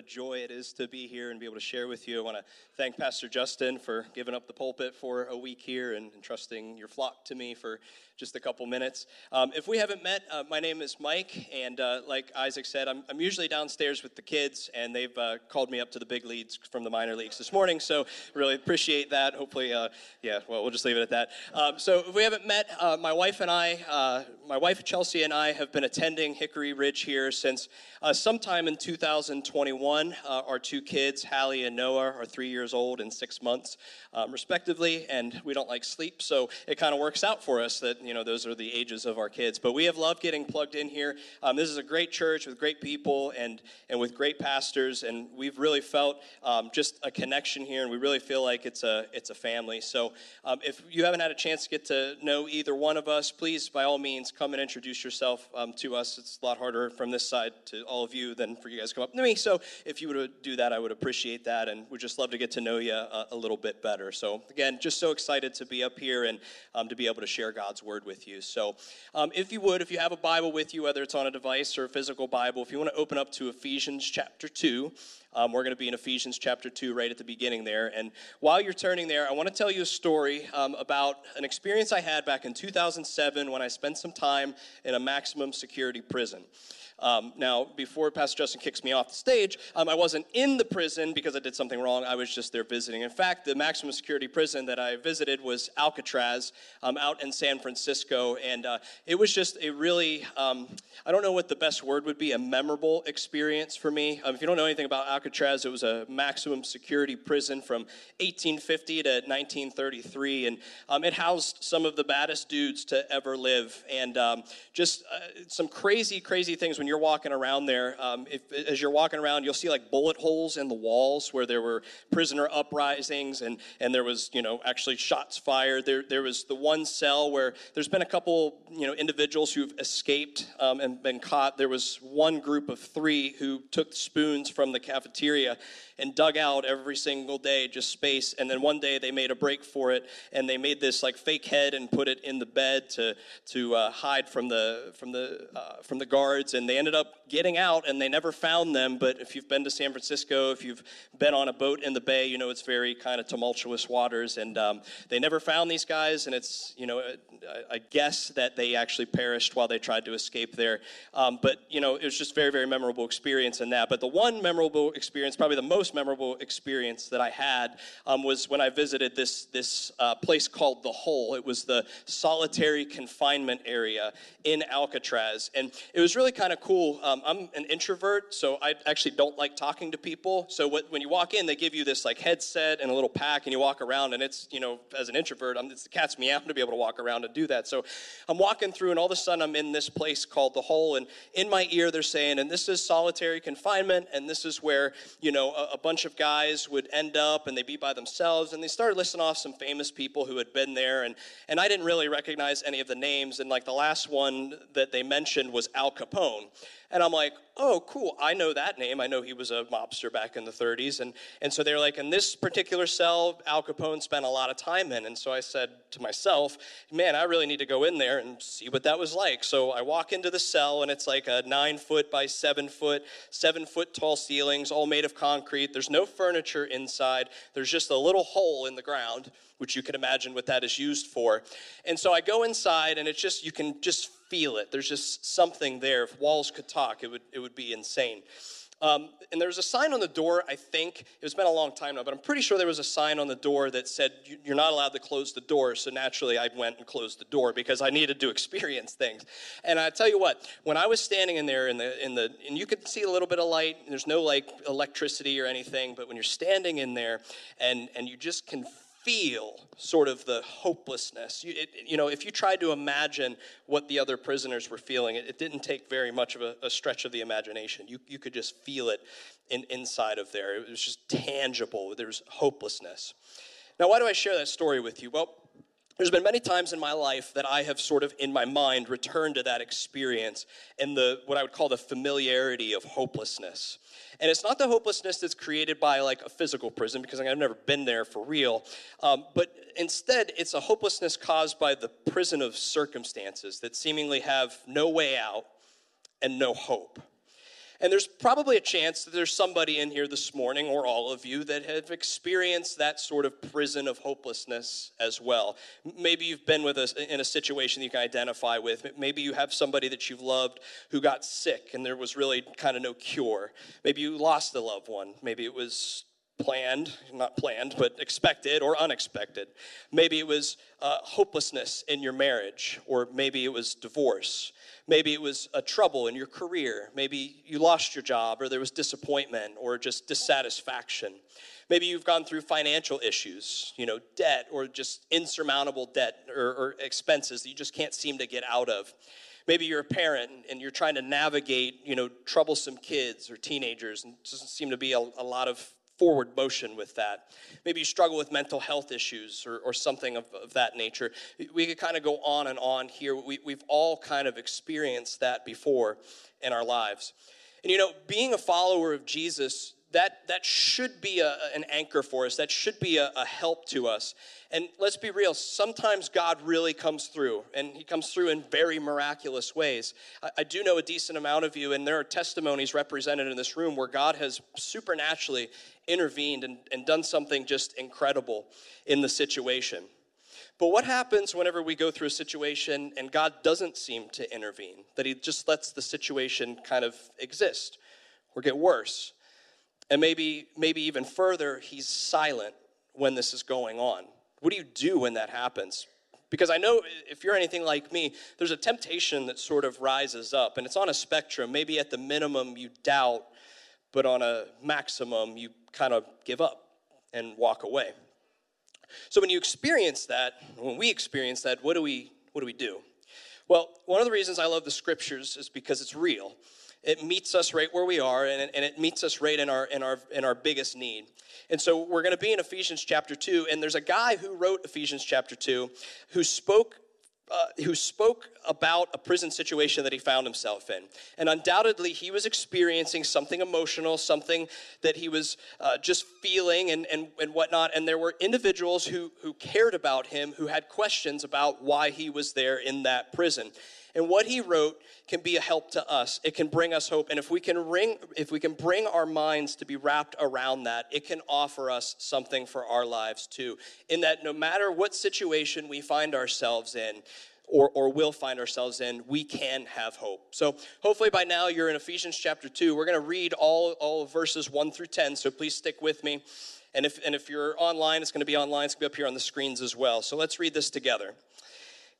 a joy it is to be here and be able to share with you. I want to thank Pastor Justin for giving up the pulpit for a week here and entrusting your flock to me for just a couple minutes. If we haven't met, my name is Mike, and like Isaac said, I'm usually downstairs with the kids, and they've called me up to the big leagues from the minor leagues this morning, so really appreciate that. Hopefully, we'll just leave it at that. So if we haven't met, my wife and I, my wife Chelsea and I have been attending Hickory Ridge here since sometime in 2021. Our two kids, Hallie and Noah, are 3 years old and 6 months, respectively, and we don't like sleep, so it kind of works out for us that, you know, those are the ages of our kids. But we have loved getting plugged in here. This is a great church with great people and with great pastors, and we've really felt just a connection here, and we really feel like it's a family. So if you haven't had a chance to get to know either one of us, please, by all means, come and introduce yourself to us. It's a lot harder from this side to all of you than for you guys to come up to me. So if you would do that, I would appreciate that, and we'd just love to get to know you a little bit better. So again, just so excited to be up here and to be able to share God's word with you. So if you would, if you have a Bible with you, whether it's on a device or a physical Bible, if you want to open up to Ephesians chapter 2, we're going to be in Ephesians chapter 2 right at the beginning there. And while you're turning there, I want to tell you a story about an experience I had back in 2007 when I spent some time in a maximum security prison. Now, before Pastor Justin kicks me off the stage, I wasn't in the prison because I did something wrong. I was just there visiting. In fact, the maximum security prison that I visited was Alcatraz out in San Francisco, and it was just a really, I don't know what the best word would be, a memorable experience for me. If you don't know anything about Alcatraz, it was a maximum security prison from 1850 to 1933, and it housed some of the baddest dudes to ever live, and just some crazy, crazy things when you're walking around there. As you're walking around, you'll see like bullet holes in the walls where there were prisoner uprisings, and there was, you know, actually shots fired. There was the one cell where there's been a couple, you know, individuals who've escaped and been caught. There was one group of three who took spoons from the cafeteria and dug out every single day, just space. And then one day they made a break for it, and they made this like fake head and put it in the bed to hide from the guards. And they ended up getting out, and they never found them. But if you've been to San Francisco, if you've been on a boat in the bay, you know it's very kind of tumultuous waters. And they never found these guys, and it's, you know, I guess that they actually perished while they tried to escape there. But you know, it was just very, very memorable experience in that. But the one memorable experience, probably the most memorable experience that I had was when I visited this place called The Hole. It was the solitary confinement area in Alcatraz, and it was really kind of cool. I'm an introvert, so I actually don't like talking to people. So when you walk in, they give you this like headset and a little pack, and you walk around, and it's, you know, as an introvert, it's the cat's meow to be able to walk around and do that. So I'm walking through, and all of a sudden I'm in this place called The Hole, and in my ear they're saying, and this is solitary confinement, and this is where, you know, a bunch of guys would end up, and they'd be by themselves. And they started listing off some famous people who had been there, and I didn't really recognize any of the names, and like the last one that they mentioned was Al Capone. And I'm like, oh, cool, I know that name. I know he was a mobster back in the 30s. And so they're like, in this particular cell, Al Capone spent a lot of time in. And so I said to myself, man, I really need to go in there and see what that was like. So I walk into the cell, and it's like a 9-foot by 7-foot, 7-foot tall ceilings, all made of concrete. There's no furniture inside. There's just a little hole in the ground, which you can imagine what that is used for. And so I go inside, and it's just, you can just feel it. There's just something there. If walls could talk, it would be insane. And there was a sign on the door, I think. It's been a long time now, but I'm pretty sure there was a sign on the door that said, you're not allowed to close the door. So naturally, I went and closed the door because I needed to experience things. And I tell you what, when I was standing in there, and you could see a little bit of light, and there's no like electricity or anything, but when you're standing in there, and you just can feel sort of the hopelessness. You know, if you tried to imagine what the other prisoners were feeling, it didn't take very much of a stretch of the imagination. You could just feel it inside of there. It was just tangible. There's hopelessness. Now, why do I share that story with you? Well, there's been many times in my life that I have sort of, in my mind, returned to that experience and what I would call the familiarity of hopelessness. And it's not the hopelessness that's created by like a physical prison, because I've never been there for real, but instead it's a hopelessness caused by the prison of circumstances that seemingly have no way out and no hope. And there's probably a chance that there's somebody in here this morning, or all of you, that have experienced that sort of prison of hopelessness as well. Maybe you've been with us in a situation that you can identify with. Maybe you have somebody that you've loved who got sick and there was really kind of no cure. Maybe you lost a loved one. Maybe it was planned, not planned, but expected or unexpected. Maybe it was hopelessness in your marriage, or maybe it was divorce. Maybe it was a trouble in your career. Maybe you lost your job, or there was disappointment or just dissatisfaction. Maybe you've gone through financial issues, you know, debt, or just insurmountable debt or expenses that you just can't seem to get out of. Maybe you're a parent and you're trying to navigate, you know, troublesome kids or teenagers, and it doesn't seem to be a lot of forward motion with that. Maybe you struggle with mental health issues or something of that nature. We could kind of go on and on here. We've all kind of experienced that before in our lives. And you know, being a follower of Jesus, that should be an anchor for us. That should be a help to us. And let's be real, sometimes God really comes through, and he comes through in very miraculous ways. I do know a decent amount of you, and there are testimonies represented in this room where God has supernaturally intervened and done something just incredible in the situation. But what happens whenever we go through a situation and God doesn't seem to intervene, that he just lets the situation kind of exist or get worse? And maybe even further, he's silent when this is going on. What do you do when that happens? Because I know if you're anything like me, there's a temptation that sort of rises up, and it's on a spectrum. Maybe at the minimum you doubt, but on a maximum you kind of give up and walk away. So when you experience that, when we experience that, what do we do? Well, one of the reasons I love the scriptures is because it's real. It meets us right where we are, and it meets us right in our biggest need. And so we're going to be in Ephesians chapter 2, and there's a guy who wrote Ephesians chapter 2 who spoke about a prison situation that he found himself in. And undoubtedly, he was experiencing something emotional, something that he was just feeling and whatnot. And there were individuals who cared about him, who had questions about why he was there in that prison. And what he wrote can be a help to us. It can bring us hope. And if we can bring our minds to be wrapped around that, it can offer us something for our lives too. In that no matter what situation we find ourselves in, or will find ourselves in, we can have hope. So hopefully by now you're in Ephesians chapter 2. We're going to read all of verses 1 through 10, so please stick with me. And if you're online, it's going to be online. It's going to be up here on the screens as well. So let's read this together.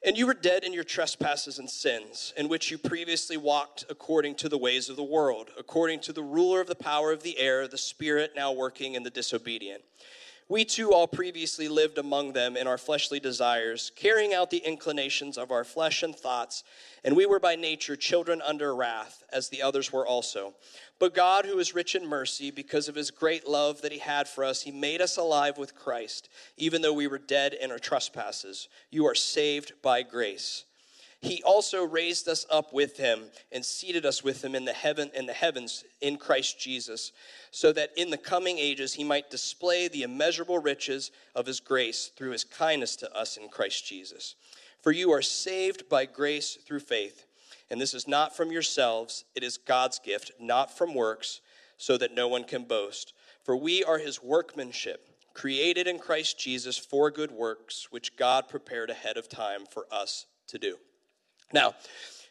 And you were dead in your trespasses and sins, in which you previously walked according to the ways of the world, according to the ruler of the power of the air, the spirit now working in the disobedient. We too all previously lived among them in our fleshly desires, carrying out the inclinations of our flesh and thoughts, and we were by nature children under wrath, as the others were also. But God, who is rich in mercy, because of his great love that he had for us, he made us alive with Christ, even though we were dead in our trespasses. You are saved by grace. He also raised us up with him and seated us with him in the heavens in Christ Jesus, so that in the coming ages he might display the immeasurable riches of his grace through his kindness to us in Christ Jesus. For you are saved by grace through faith, and this is not from yourselves, it is God's gift, not from works, so that no one can boast. For we are his workmanship, created in Christ Jesus for good works, which God prepared ahead of time for us to do. Now,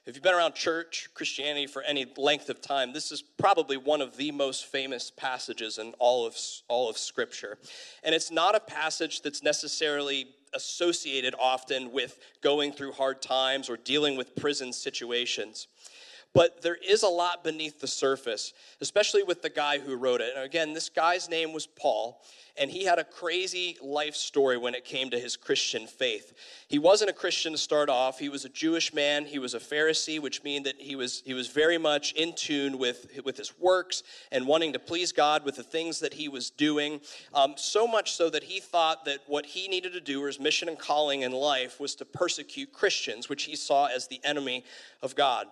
if you've been around church, Christianity for any length of time, this is probably one of the most famous passages in all of Scripture. And it's not a passage that's necessarily associated often with going through hard times or dealing with prison situations. But there is a lot beneath the surface, especially with the guy who wrote it. And again, this guy's name was Paul, and he had a crazy life story when it came to his Christian faith. He wasn't a Christian to start off. He was a Jewish man. He was a Pharisee, which means that he was very much in tune with his works and wanting to please God with the things that he was doing, so much so that he thought that what he needed to do, or his mission and calling in life, was to persecute Christians, which he saw as the enemy of God.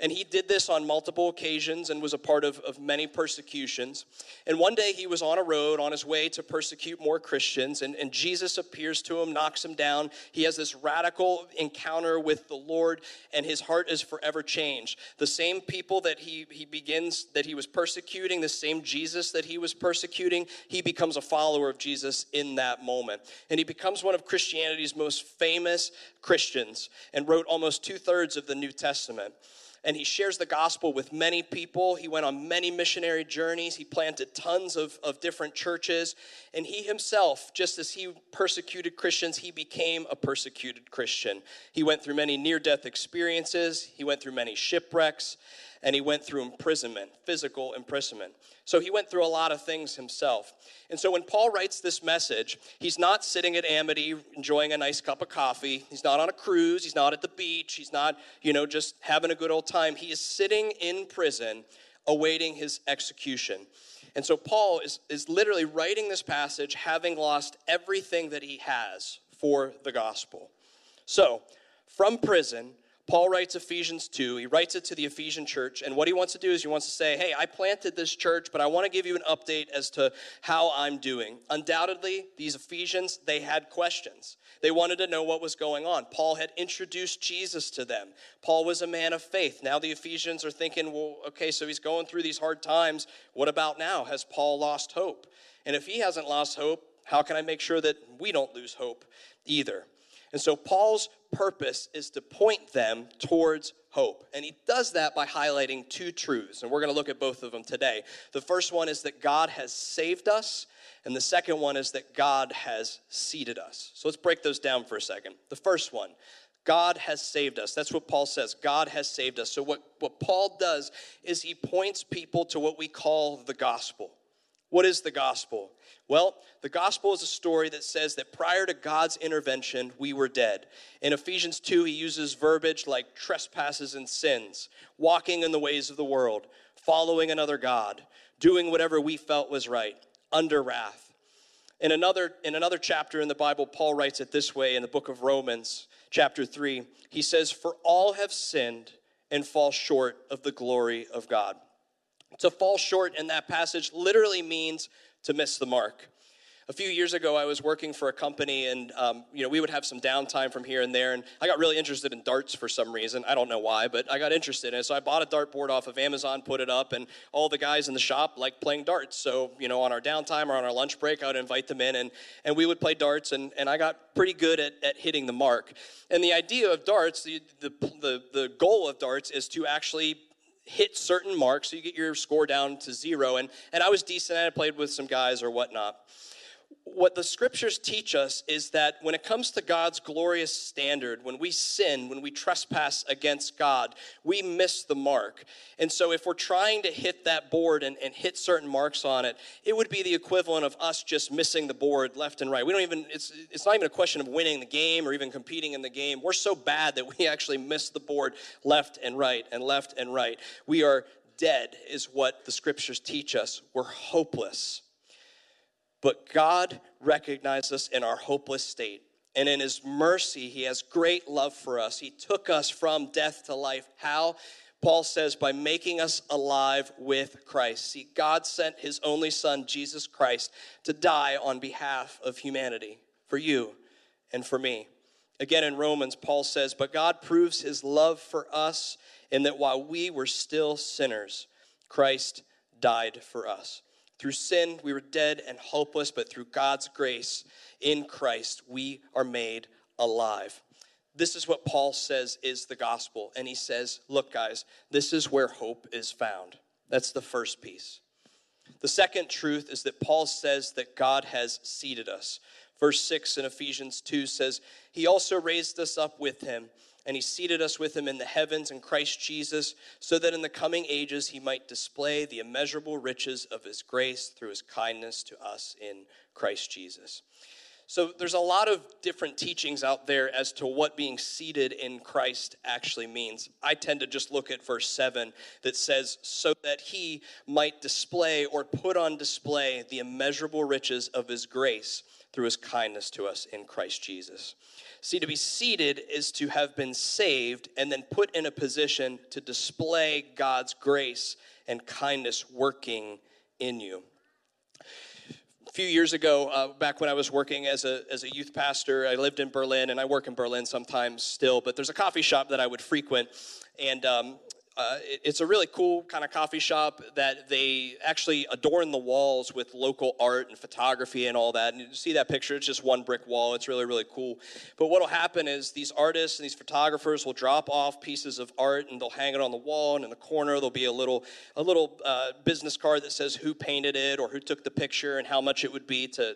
And he did this on multiple occasions and was a part of many persecutions. And one day he was on a road on his way to persecute more Christians, and Jesus appears to him, knocks him down. He has this radical encounter with the Lord, and his heart is forever changed. The same people that he was persecuting, the same Jesus that he was persecuting, he becomes a follower of Jesus in that moment. And he becomes one of Christianity's most famous Christians and wrote almost 2/3 of the New Testament. And he shares the gospel with many people. He went on many missionary journeys. He planted tons of different churches. And he himself, just as he persecuted Christians, he became a persecuted Christian. He went through many near-death experiences. He went through many shipwrecks. And he went through imprisonment, physical imprisonment. So he went through a lot of things himself. And so when Paul writes this message, he's not sitting at Amity enjoying a nice cup of coffee. He's not on a cruise. He's not at the beach. He's not, just having a good old time. He is sitting in prison awaiting his execution. And so Paul is literally writing this passage having lost everything that he has for the gospel. So from prison, Paul writes Ephesians 2. He writes it to the Ephesian church, and what he wants to do is he wants to say, hey, I planted this church, but I want to give you an update as to how I'm doing. Undoubtedly, these Ephesians, they had questions. They wanted to know what was going on. Paul had introduced Jesus to them. Paul was a man of faith. Now the Ephesians are thinking, well, okay, so he's going through these hard times. What about now? Has Paul lost hope? And if he hasn't lost hope, how can I make sure that we don't lose hope either? And so Paul's purpose is to point them towards hope. And he does that by highlighting two truths. And we're going to look at both of them today. The first one is that God has saved us. And the second one is that God has seated us. So let's break those down for a second. The first one, God has saved us. That's what Paul says. God has saved us. So what Paul does is he points people to what we call the gospel. What is the gospel? Well, the gospel is a story that says that prior to God's intervention, we were dead. In Ephesians 2, he uses verbiage like trespasses and sins, walking in the ways of the world, following another god, doing whatever we felt was right, under wrath. In another chapter in the Bible, Paul writes it this way in the book of Romans, chapter 3. He says, "For all have sinned and fall short of the glory of God." To fall short in that passage literally means to miss the mark. A few years ago, I was working for a company, and we would have some downtime from here and there, and I got really interested in darts for some reason. I don't know why, but I got interested in it, so I bought a dartboard off of Amazon, put it up, and all the guys in the shop liked playing darts, so, on our downtime or on our lunch break, I would invite them in, and we would play darts, and I got pretty good at hitting the mark. And the idea of darts, the goal of darts is to actually hit certain marks, so you get your score down to zero, and I was decent, and I played with some guys or whatnot. What the scriptures teach us is that when it comes to God's glorious standard, when we sin, when we trespass against God, we miss the mark. And so if we're trying to hit that board and hit certain marks on it, it would be the equivalent of us just missing the board left and right. We don't even, it's not even a question of winning the game or even competing in the game. We're so bad that we actually miss the board left and right and left and right. We are dead is what the scriptures teach us. We're hopeless. But God recognized us in our hopeless state. And in his mercy, he has great love for us. He took us from death to life. How? Paul says, by making us alive with Christ. See, God sent his only son, Jesus Christ, to die on behalf of humanity, for you and for me. Again, in Romans, Paul says, but God proves his love for us in that while we were still sinners, Christ died for us. Through sin, we were dead and hopeless, but through God's grace in Christ, we are made alive. This is what Paul says is the gospel. And he says, look, guys, this is where hope is found. That's the first piece. The second truth is that Paul says that God has seated us. Verse 6 in Ephesians 2 says, he also raised us up with him, and he seated us with him in the heavens in Christ Jesus, so that in the coming ages he might display the immeasurable riches of his grace through his kindness to us in Christ Jesus. So there's a lot of different teachings out there as to what being seated in Christ actually means. I tend to just look at verse 7 that says, so that he might display or put on display the immeasurable riches of his grace through his kindness to us in Christ Jesus. See, to be seated is to have been saved and then put in a position to display God's grace and kindness working in you. A few years ago, back when I was working as a youth pastor, I lived in Berlin, and I work in Berlin sometimes still, but there's a coffee shop that I would frequent, and it's a really cool kind of coffee shop that they actually adorn the walls with local art and photography and all that. And you see that picture, it's just one brick wall. It's really, really cool. But what will happen is these artists and these photographers will drop off pieces of art and they'll hang it on the wall, and in the corner there'll be a little business card that says who painted it or who took the picture and how much it would be to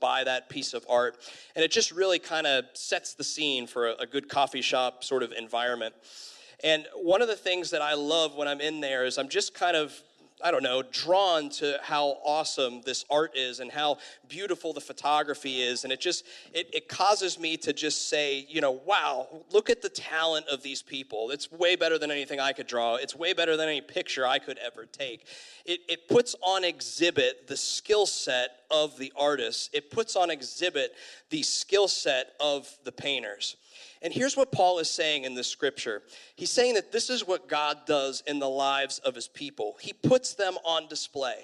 buy that piece of art. And it just really kind of sets the scene for a good coffee shop sort of environment. And one of the things that I love when I'm in there is I'm just kind of, I don't know, drawn to how awesome this art is and how beautiful the photography is. And it causes me to just say, you know, wow, look at the talent of these people. It's way better than anything I could draw. It's way better than any picture I could ever take. It puts on exhibit the skill set of the artists. It puts on exhibit the skill set of the painters. And here's what Paul is saying in this scripture. He's saying that this is what God does in the lives of his people. He puts them on display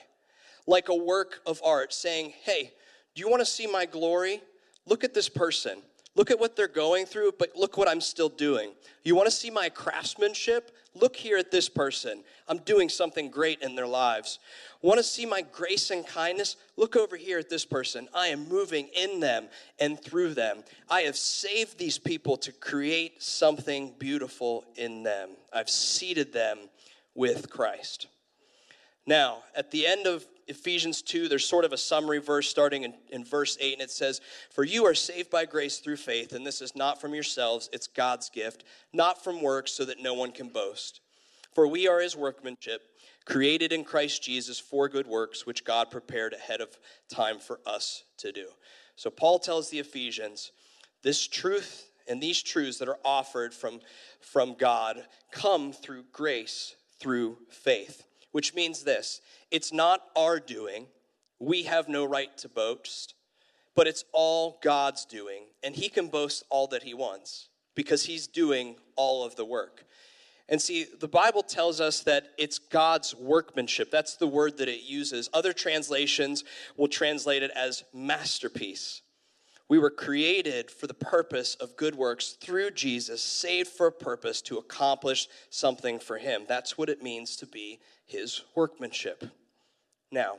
like a work of art, saying, hey, do you want to see my glory? Look at this person. Look at what they're going through, but look what I'm still doing. You want to see my craftsmanship? Look here at this person. I'm doing something great in their lives. Want to see my grace and kindness? Look over here at this person. I am moving in them and through them. I have saved these people to create something beautiful in them. I've seated them with Christ. Now, at the end of Ephesians 2, there's sort of a summary verse starting in verse 8, and it says, "For you are saved by grace through faith, and this is not from yourselves, it's God's gift, not from works, so that no one can boast. For we are his workmanship, created in Christ Jesus for good works, which God prepared ahead of time for us to do." So Paul tells the Ephesians, this truth and these truths that are offered from God come through grace, through faith, which means this: it's not our doing. We have no right to boast, but it's all God's doing, and he can boast all that he wants because he's doing all of the work. And see, the Bible tells us that it's God's workmanship. That's the word that it uses. Other translations will translate it as masterpiece. We were created for the purpose of good works through Jesus, saved for a purpose to accomplish something for him. That's what it means to be his workmanship. Now,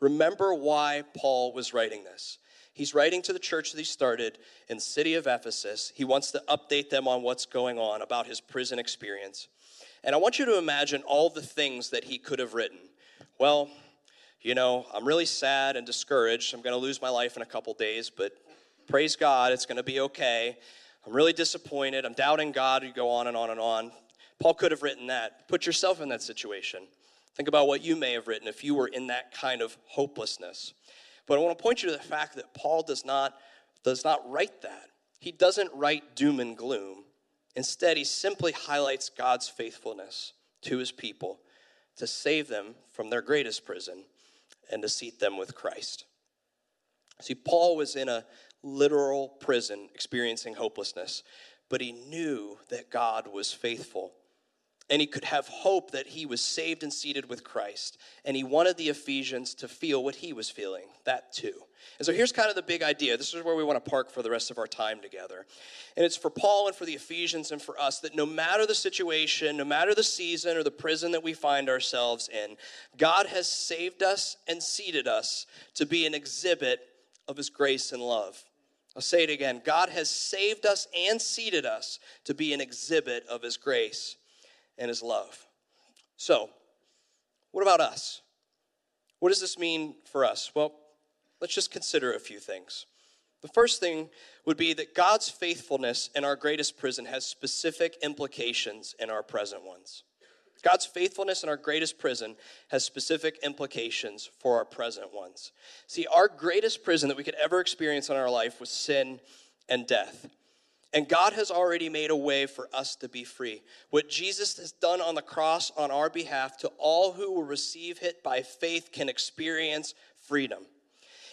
remember why Paul was writing this. He's writing to the church that he started in the city of Ephesus. He wants to update them on what's going on about his prison experience. And I want you to imagine all the things that he could have written. Well, you know, I'm really sad and discouraged. I'm going to lose my life in a couple days, but praise God, it's going to be okay. I'm really disappointed. I'm doubting God. You go on and on and on. Paul could have written that. Put yourself in that situation. Think about what you may have written if you were in that kind of hopelessness. But I want to point you to the fact that Paul does not write that. He doesn't write doom and gloom. Instead, he simply highlights God's faithfulness to his people to save them from their greatest prison and to seat them with Christ. See, Paul was in a literal prison experiencing hopelessness, but he knew that God was faithful. And he could have hope that he was saved and seated with Christ. And he wanted the Ephesians to feel what he was feeling, that too. And so here's kind of the big idea. This is where we want to park for the rest of our time together. And it's for Paul and for the Ephesians and for us that no matter the situation, no matter the season or the prison that we find ourselves in, God has saved us and seated us to be an exhibit of his grace and love. I'll say it again. God has saved us and seated us to be an exhibit of his grace and his love. So, what about us? What does this mean for us? Well, let's just consider a few things. The first thing would be that God's faithfulness in our greatest prison has specific implications in our present ones. God's faithfulness in our greatest prison has specific implications for our present ones. See, our greatest prison that we could ever experience in our life was sin and death. And God has already made a way for us to be free. What Jesus has done on the cross on our behalf, to all who will receive it by faith, can experience freedom.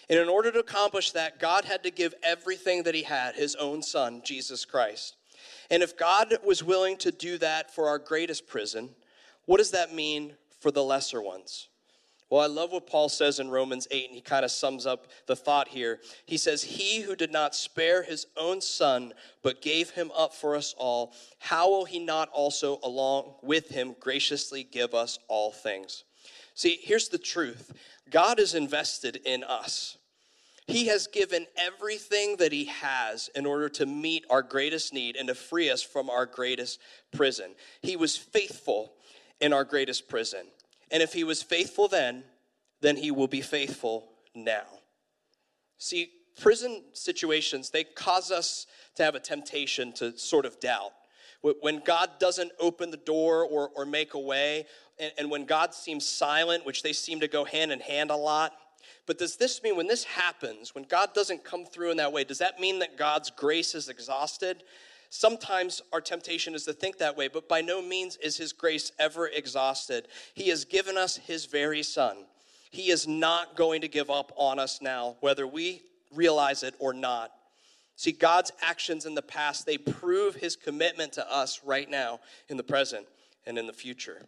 And in order to accomplish that, God had to give everything that he had, his own son, Jesus Christ. And if God was willing to do that for our greatest prison, what does that mean for the lesser ones? Well, I love what Paul says in Romans 8, and he kind of sums up the thought here. He says, he who did not spare his own son, but gave him up for us all, how will he not also along with him graciously give us all things? See, here's the truth. God is invested in us. He has given everything that he has in order to meet our greatest need and to free us from our greatest prison. He was faithful in our greatest prison. And if he was faithful then he will be faithful now. See, prison situations, they cause us to have a temptation to sort of doubt. When God doesn't open the door or make a way, and when God seems silent, which they seem to go hand in hand a lot. But does this mean when this happens, when God doesn't come through in that way, does that mean that God's grace is exhausted? Sometimes our temptation is to think that way, but by no means is his grace ever exhausted. He has given us his very son. He is not going to give up on us now, whether we realize it or not. See, God's actions in the past, they prove his commitment to us right now in the present and in the future.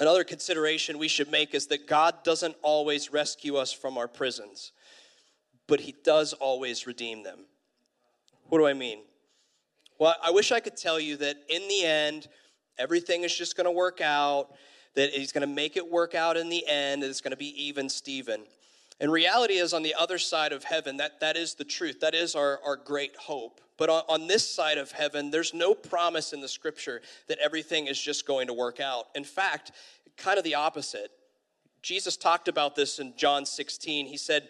Another consideration we should make is that God doesn't always rescue us from our prisons, but he does always redeem them. What do I mean? Well, I wish I could tell you that in the end, everything is just going to work out, that he's going to make it work out in the end, and it's going to be even Steven. And reality is on the other side of heaven, that is the truth. That is our great hope. But on this side of heaven, there's no promise in the scripture that everything is just going to work out. In fact, kind of the opposite. Jesus talked about this in John 16. He said,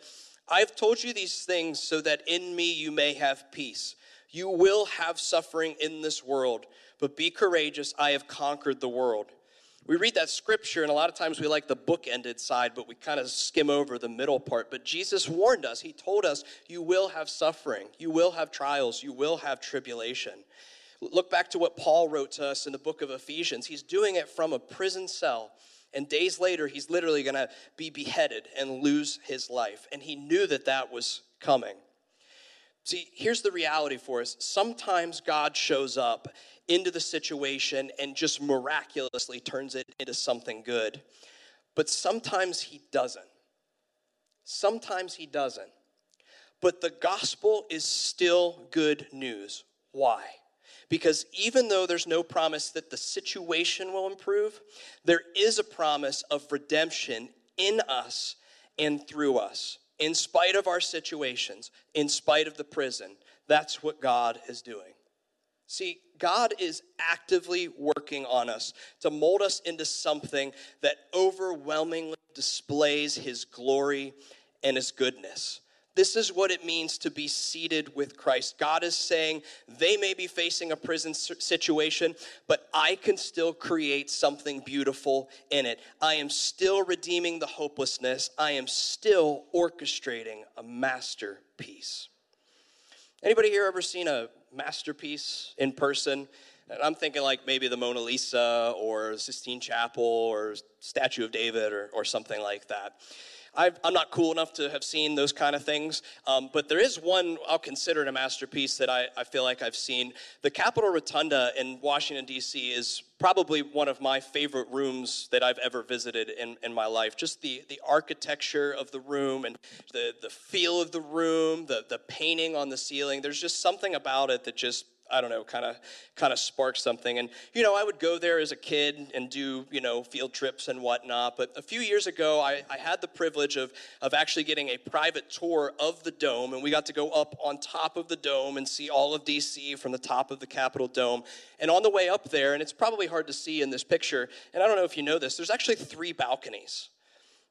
I've told you these things so that in me you may have peace. You will have suffering in this world, but be courageous, I have conquered the world. We read that scripture, and a lot of times we like the book-ended side, but we kind of skim over the middle part. But Jesus warned us. He told us, you will have suffering. You will have trials. You will have tribulation. Look back to what Paul wrote to us in the book of Ephesians. He's doing it from a prison cell. And days later, he's literally going to be beheaded and lose his life. And he knew that that was coming. See, here's the reality for us. Sometimes God shows up into the situation and just miraculously turns it into something good. But sometimes he doesn't. Sometimes he doesn't. But the gospel is still good news. Why? Because even though there's no promise that the situation will improve, there is a promise of redemption in us and through us, in spite of our situations, in spite of the prison. That's what God is doing. See, God is actively working on us to mold us into something that overwhelmingly displays his glory and his goodness. This is what it means to be seated with Christ. God is saying they may be facing a prison situation, but I can still create something beautiful in it. I am still redeeming the hopelessness. I am still orchestrating a masterpiece. Anybody here ever seen a masterpiece in person? And I'm thinking like maybe the Mona Lisa or Sistine Chapel or Statue of David or something like that. I'm not cool enough to have seen those kind of things, but there is one I'll consider it a masterpiece that I feel like I've seen. The Capitol Rotunda in Washington, D.C. is probably one of my favorite rooms that I've ever visited in my life. Just the architecture of the room and the feel of the room, the painting on the ceiling. There's just something about it that just, I don't know, kind of sparked something. And, you know, I would go there as a kid and do, you know, field trips and whatnot. But a few years ago, I had the privilege of actually getting a private tour of the dome. And we got to go up on top of the dome and see all of D.C. from the top of the Capitol dome. And on the way up there, and it's probably hard to see in this picture, and I don't know if you know this, there's actually 3 balconies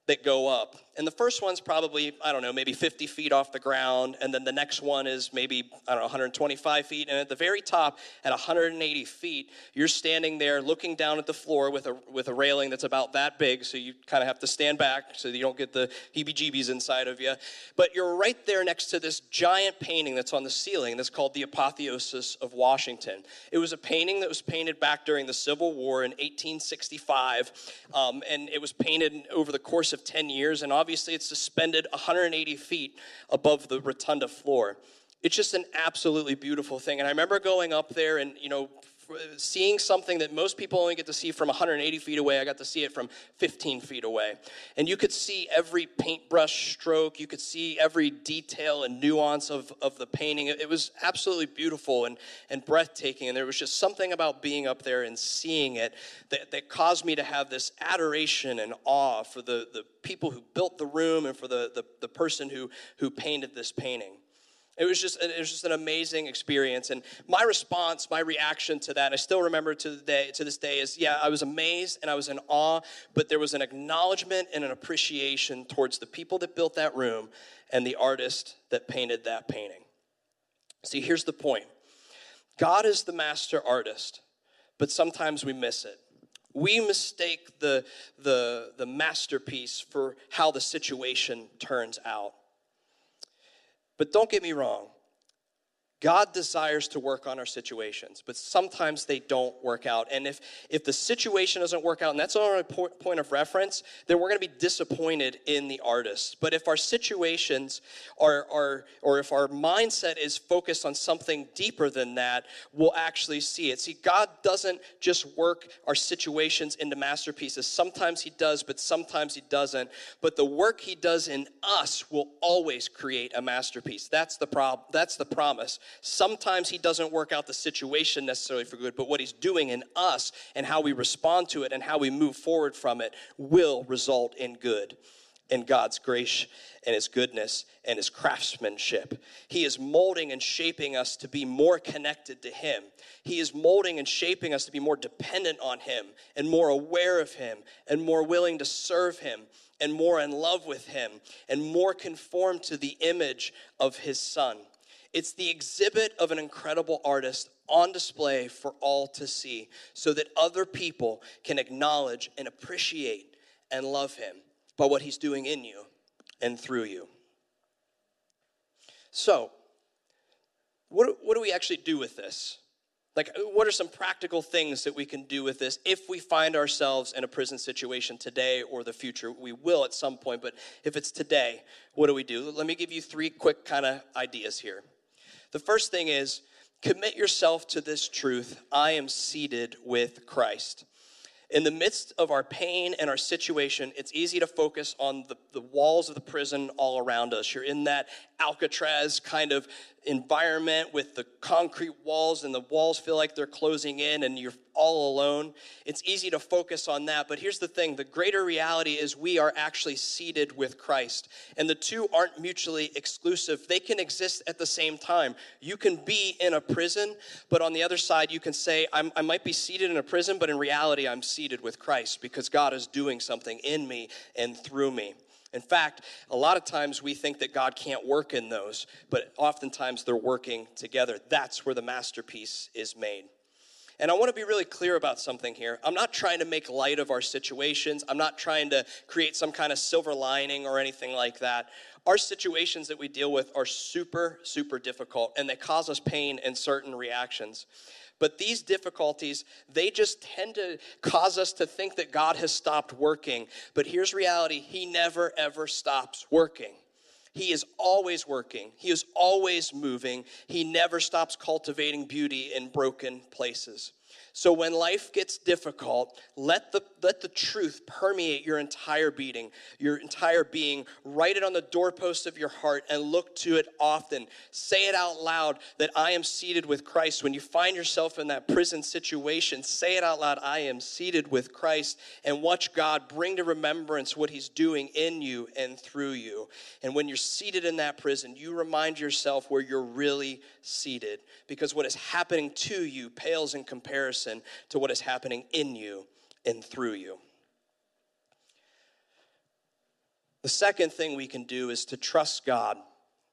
that go up. And the first one's probably, I don't know, maybe 50 feet off the ground. And then the next one is maybe, I don't know, 125 feet. And at the very top, at 180 feet, you're standing there looking down at the floor with a railing that's about that big. So you kind of have to stand back so you don't get the heebie-jeebies inside of you. But you're right there next to this giant painting that's on the ceiling that's called the Apotheosis of Washington. It was a painting that was painted back during the Civil War in 1865. And it was painted over the course of of 10 years, and obviously it's suspended 180 feet above the rotunda floor. It's just an absolutely beautiful thing. And I remember going up there and, you know, seeing something that most people only get to see from 180 feet away. I got to see it from 15 feet away. And you could see every paintbrush stroke. You could see every detail and nuance of the painting. It was absolutely beautiful and breathtaking. And there was just something about being up there and seeing it that caused me to have this adoration and awe for the people who built the room and for the person who painted this painting. It was just an amazing experience. And my response, my reaction to that, I still remember to this day is, yeah, I was amazed and I was in awe, but there was an acknowledgement and an appreciation towards the people that built that room and the artist that painted that painting. See, here's the point. God is the master artist, but sometimes we miss it. We mistake the masterpiece for how the situation turns out. But don't get me wrong, God desires to work on our situations, but sometimes they don't work out. And if the situation doesn't work out, and that's our point of reference, then we're going to be disappointed in the artist. But if our situations or if our mindset is focused on something deeper than that, we'll actually see it. See, God doesn't just work our situations into masterpieces. Sometimes he does, but sometimes he doesn't. But the work he does in us will always create a masterpiece. That's the that's the promise. Sometimes he doesn't work out the situation necessarily for good, but what he's doing in us and how we respond to it and how we move forward from it will result in good, in God's grace and his goodness and his craftsmanship. He is molding and shaping us to be more connected to him. He is molding and shaping us to be more dependent on him and more aware of him and more willing to serve him and more in love with him and more conformed to the image of his son. It's the exhibit of an incredible artist on display for all to see so that other people can acknowledge and appreciate and love him by what he's doing in you and through you. So, what do we actually do with this? Like, what are some practical things that we can do with this if we find ourselves in a prison situation today or the future? We will at some point, but if it's today, what do we do? Let me give you three quick kind of ideas here. The first thing is, commit yourself to this truth: I am seated with Christ. In the midst of our pain and our situation, it's easy to focus on the walls of the prison all around us. You're in that Alcatraz kind of environment with the concrete walls, and the walls feel like they're closing in and you're all alone. It's easy to focus on that, but here's the thing. The greater reality is we are actually seated with Christ, and the two aren't mutually exclusive. They can exist at the same time. You can be in a prison, but on the other side, you can say, I might be seated in a prison, but in reality, I'm seated with Christ because God is doing something in me and through me. In fact, a lot of times we think that God can't work in those, but oftentimes they're working together. That's where the masterpiece is made. And I want to be really clear about something here. I'm not trying to make light of our situations. I'm not trying to create some kind of silver lining or anything like that. Our situations that we deal with are super, super difficult, and they cause us pain and certain reactions. But these difficulties, they just tend to cause us to think that God has stopped working. But here's reality. He never, ever stops working. He is always working. He is always moving. He never stops cultivating beauty in broken places. So when life gets difficult, let the truth permeate your entire being, Write it on the doorpost of your heart and look to it often. Say it out loud that I am seated with Christ. When you find yourself in that prison situation, say it out loud, I am seated with Christ, and watch God bring to remembrance what he's doing in you and through you. And when you're seated in that prison, you remind yourself where you're really seated, because what is happening to you pales in comparison to what is happening in you and through you. The second thing we can do is to trust God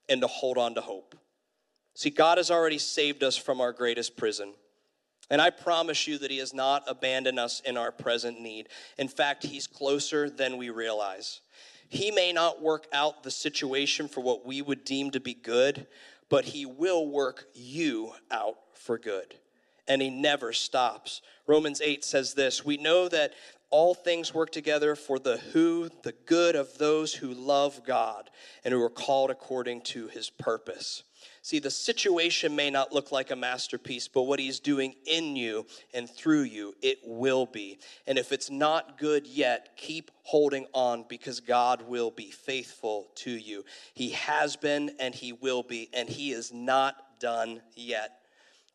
and to hold on to hope. See, God has already saved us from our greatest prison. And I promise you that he has not abandoned us in our present need. In fact, he's closer than we realize. He may not work out the situation for what we would deem to be good, but he will work you out for good. And he never stops. Romans 8 says this: we know that all things work together for the good of those who love God and who are called according to his purpose. See, the situation may not look like a masterpiece, but what he's doing in you and through you, it will be. And if it's not good yet, keep holding on because God will be faithful to you. He has been and he will be, and he is not done yet.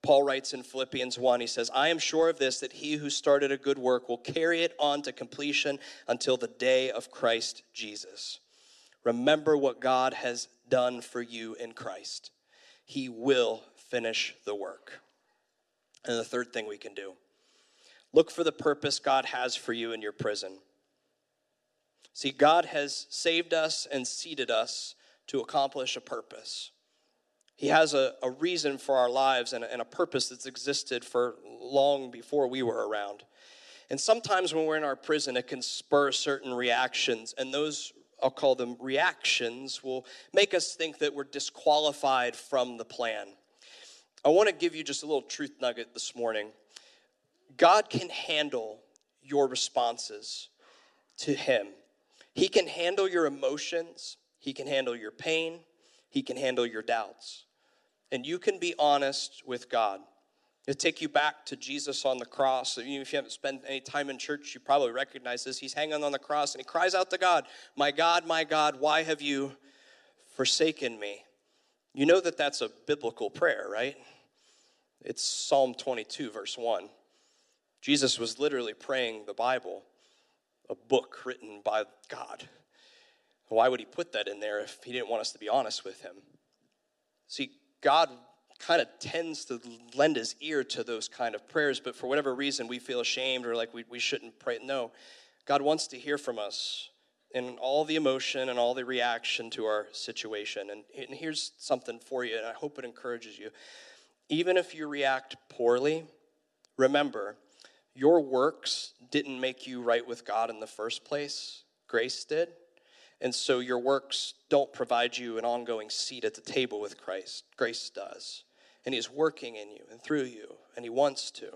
Paul writes in Philippians 1, he says, I am sure of this, that he who started a good work will carry it on to completion until the day of Christ Jesus. Remember what God has done for you in Christ. He will finish the work. And the third thing we can do, look for the purpose God has for you in your prison. See, God has saved us and seated us to accomplish a purpose. He has a reason for our lives and a purpose that's existed for long before we were around. And sometimes when we're in our prison, it can spur certain reactions, and those I'll call them reactions, will make us think that we're disqualified from the plan. I want to give you just a little truth nugget this morning. God can handle your responses to him. He can handle your emotions. He can handle your pain. He can handle your doubts. And you can be honest with God. It'll take you back to Jesus on the cross. If you haven't spent any time in church, you probably recognize this. He's hanging on the cross, and he cries out to God, my God, my God, why have you forsaken me? You know that that's a biblical prayer, right? It's Psalm 22, verse 1. Jesus was literally praying the Bible, a book written by God. Why would he put that in there if he didn't want us to be honest with him? See, God kind of tends to lend his ear to those kind of prayers, but for whatever reason, we feel ashamed or like we shouldn't pray. No, God wants to hear from us in all the emotion and all the reaction to our situation. And here's something for you, and I hope it encourages you. Even if you react poorly, remember, your works didn't make you right with God in the first place. Grace did. And so your works don't provide you an ongoing seat at the table with Christ. Grace does. And he's working in you and through you, and he wants to.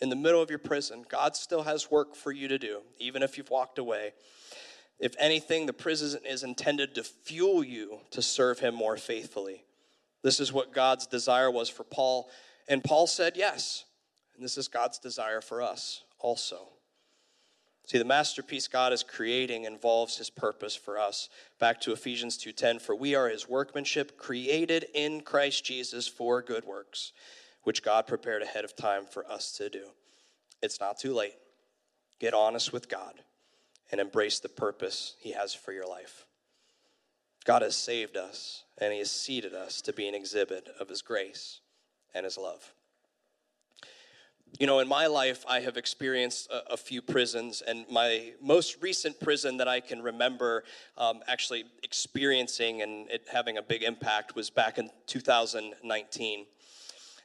In the middle of your prison, God still has work for you to do, even if you've walked away. If anything, the prison is intended to fuel you to serve him more faithfully. This is what God's desire was for Paul, and Paul said yes. And this is God's desire for us also. See, the masterpiece God is creating involves his purpose for us. Back to Ephesians 2:10, for we are his workmanship, created in Christ Jesus for good works, which God prepared ahead of time for us to do. It's not too late. Get honest with God and embrace the purpose he has for your life. God has saved us, and he has seated us to be an exhibit of his grace and his love. You know, in my life, I have experienced a few prisons, and my most recent prison that I can remember actually experiencing and it having a big impact was back in 2019.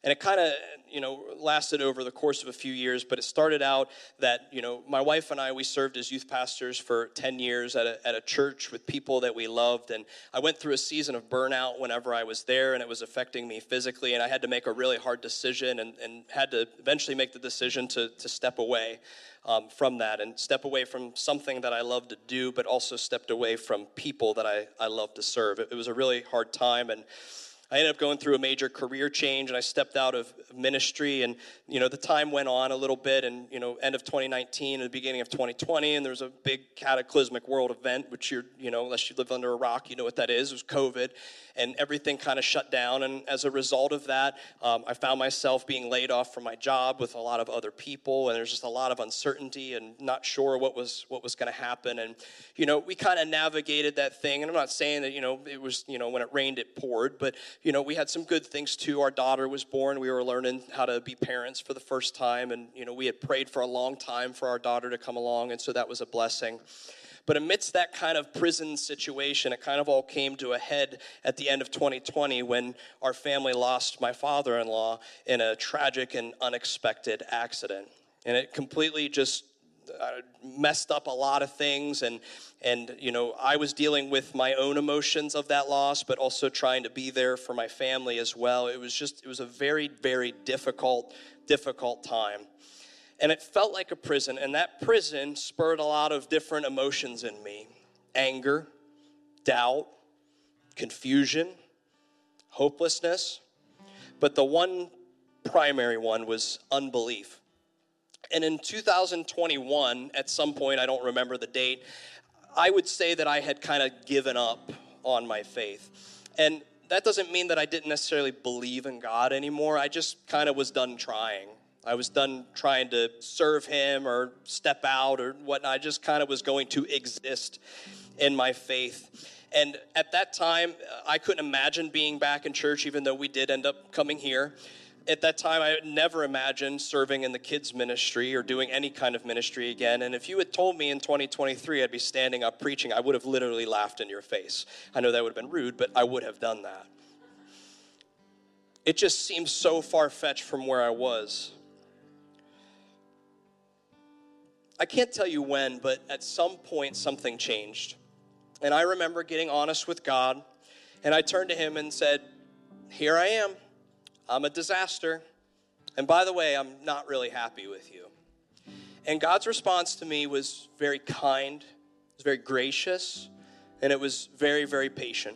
And it kind of, you know, lasted over the course of a few years, but it started out that, you know, my wife and I, we served as youth pastors for 10 years at a church with people that we loved, and I went through a season of burnout whenever I was there, and it was affecting me physically, and I had to make a really hard decision and had to eventually make the decision to step away from that and step away from something that I loved to do, but also stepped away from people that I loved to serve. It was a really hard time, and I ended up going through a major career change, and I stepped out of ministry, and, you know, the time went on a little bit, and, you know, end of 2019 and the beginning of 2020, and there was a big cataclysmic world event, which unless you live under a rock, you know what that is. It was COVID, and everything kind of shut down, and as a result of that, I found myself being laid off from my job with a lot of other people, and there's just a lot of uncertainty and not sure what was going to happen, and, you know, we kind of navigated that thing, and I'm not saying that, you know, it was, you know, when it rained, it poured, but you know, we had some good things too. Our daughter was born. We were learning how to be parents for the first time. And, you know, we had prayed for a long time for our daughter to come along. And so that was a blessing. But amidst that kind of prison situation, it kind of all came to a head at the end of 2020 when our family lost my father-in-law in a tragic and unexpected accident. And it completely just messed up a lot of things, and you know, I was dealing with my own emotions of that loss, but also trying to be there for my family as well. It was a very, very difficult time. And it felt like a prison, and that prison spurred a lot of different emotions in me. Anger, doubt, confusion, hopelessness. But the one primary one was unbelief. And in 2021, at some point, I don't remember the date, I would say that I had kind of given up on my faith. And that doesn't mean that I didn't necessarily believe in God anymore. I just kind of was done trying. I was done trying to serve him or step out or whatnot. I just kind of was going to exist in my faith. And at that time, I couldn't imagine being back in church, even though we did end up coming here. At that time, I never imagined serving in the kids' ministry or doing any kind of ministry again. And if you had told me in 2023 I'd be standing up preaching, I would have literally laughed in your face. I know that would have been rude, but I would have done that. It just seemed so far-fetched from where I was. I can't tell you when, but at some point something changed. And I remember getting honest with God, and I turned to him and said, here I am. I'm a disaster. And by the way, I'm not really happy with you. And God's response to me was very kind, it was very gracious, and it was very, very patient.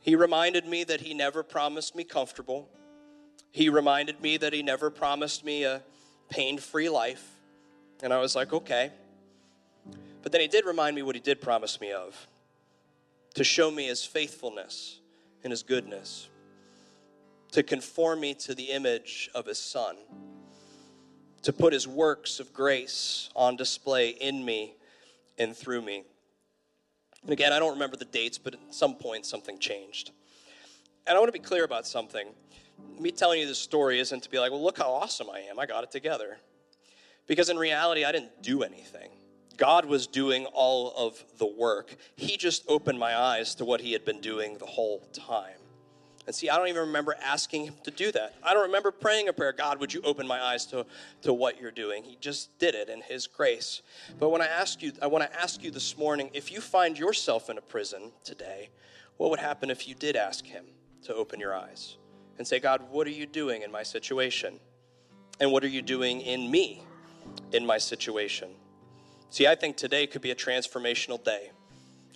He reminded me that he never promised me comfortable. He reminded me that he never promised me a pain-free life. And I was like, okay. But then he did remind me what he did promise me of, to show me his faithfulness and his goodness, to conform me to the image of his son, to put his works of grace on display in me and through me. And again, I don't remember the dates, but at some point something changed. And I want to be clear about something. Me telling you this story isn't to be like, well, look how awesome I am. I got it together. Because in reality, I didn't do anything. God was doing all of the work. He just opened my eyes to what he had been doing the whole time. And see, I don't even remember asking him to do that. I don't remember praying a prayer, God, would you open my eyes to what you're doing? He just did it in his grace. But when I want to ask you this morning, if you find yourself in a prison today, what would happen if you did ask him to open your eyes and say, God, what are you doing in my situation? And what are you doing in me, in my situation? See, I think today could be a transformational day.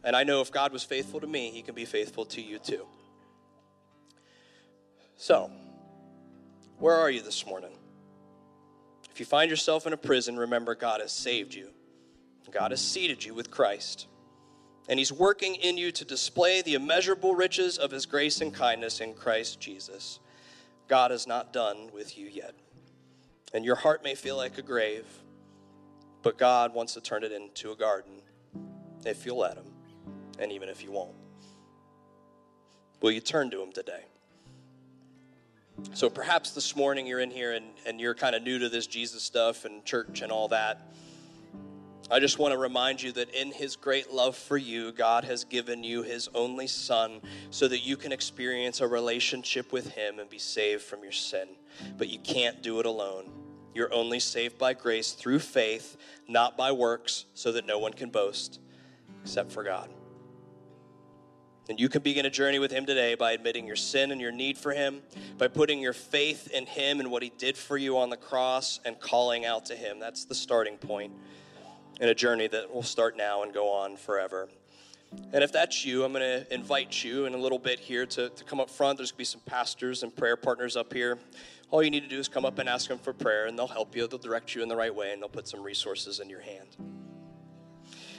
And I know if God was faithful to me, he can be faithful to you too. So, where are you this morning? If you find yourself in a prison, remember God has saved you. God has seated you with Christ. And he's working in you to display the immeasurable riches of his grace and kindness in Christ Jesus. God is not done with you yet. And your heart may feel like a grave, but God wants to turn it into a garden if you'll let him, and even if you won't. Will you turn to him today? So perhaps this morning you're in here and you're kind of new to this Jesus stuff and church and all that. I just want to remind you that in his great love for you, God has given you his only son so that you can experience a relationship with him and be saved from your sin. But you can't do it alone. You're only saved by grace through faith, not by works, so that no one can boast except for God. And you can begin a journey with him today by admitting your sin and your need for him, by putting your faith in him and what he did for you on the cross and calling out to him. That's the starting point in a journey that will start now and go on forever. And if that's you, I'm going to invite you in a little bit here to come up front. There's going to be some pastors and prayer partners up here. All you need to do is come up and ask them for prayer, and they'll help you. They'll direct you in the right way, and they'll put some resources in your hand.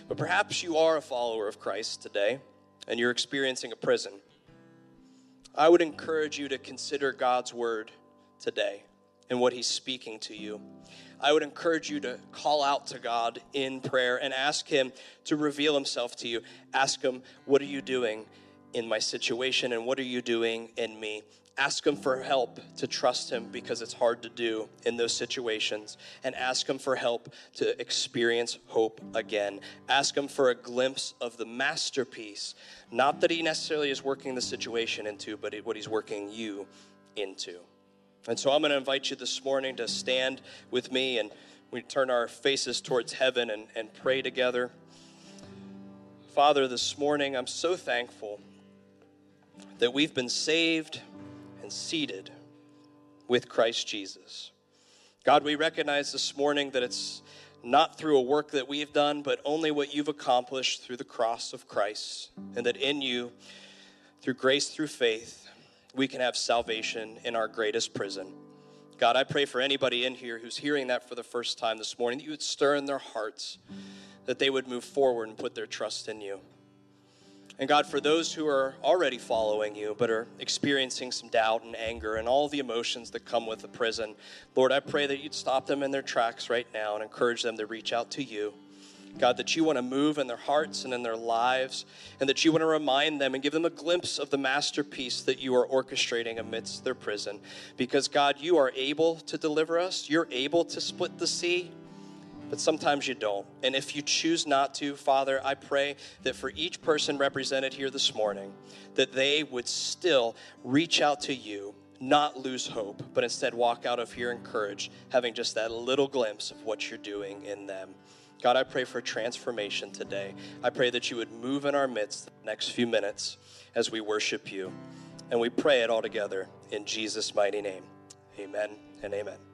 But perhaps you are a follower of Christ today, and you're experiencing a prison. I would encourage you to consider God's word today and what he's speaking to you. I would encourage you to call out to God in prayer and ask him to reveal himself to you. Ask him, what are you doing in my situation, and what are you doing in me? Ask him for help to trust him, because it's hard to do in those situations. And ask him for help to experience hope again. Ask him for a glimpse of the masterpiece. Not that he necessarily is working the situation into, but what he's working you into. And so I'm going to invite you this morning to stand with me, and we turn our faces towards heaven and pray together. Father, this morning, I'm so thankful that we've been saved and seated with Christ Jesus. God, we recognize this morning that it's not through a work that we've done, but only what you've accomplished through the cross of Christ, and that in you, through grace, through faith, we can have salvation in our greatest prison. God, I pray for anybody in here who's hearing that for the first time this morning, that you would stir in their hearts, that they would move forward and put their trust in you. And God, for those who are already following you, but are experiencing some doubt and anger and all the emotions that come with the prison, Lord, I pray that you'd stop them in their tracks right now and encourage them to reach out to you. God, that you want to move in their hearts and in their lives, and that you want to remind them and give them a glimpse of the masterpiece that you are orchestrating amidst their prison. Because God, you are able to deliver us. You're able to split the sea, but sometimes you don't. And if you choose not to, Father, I pray that for each person represented here this morning, that they would still reach out to you, not lose hope, but instead walk out of here encouraged, having just that little glimpse of what you're doing in them. God, I pray for transformation today. I pray that you would move in our midst the next few minutes as we worship you. And we pray it all together in Jesus' mighty name. Amen and amen.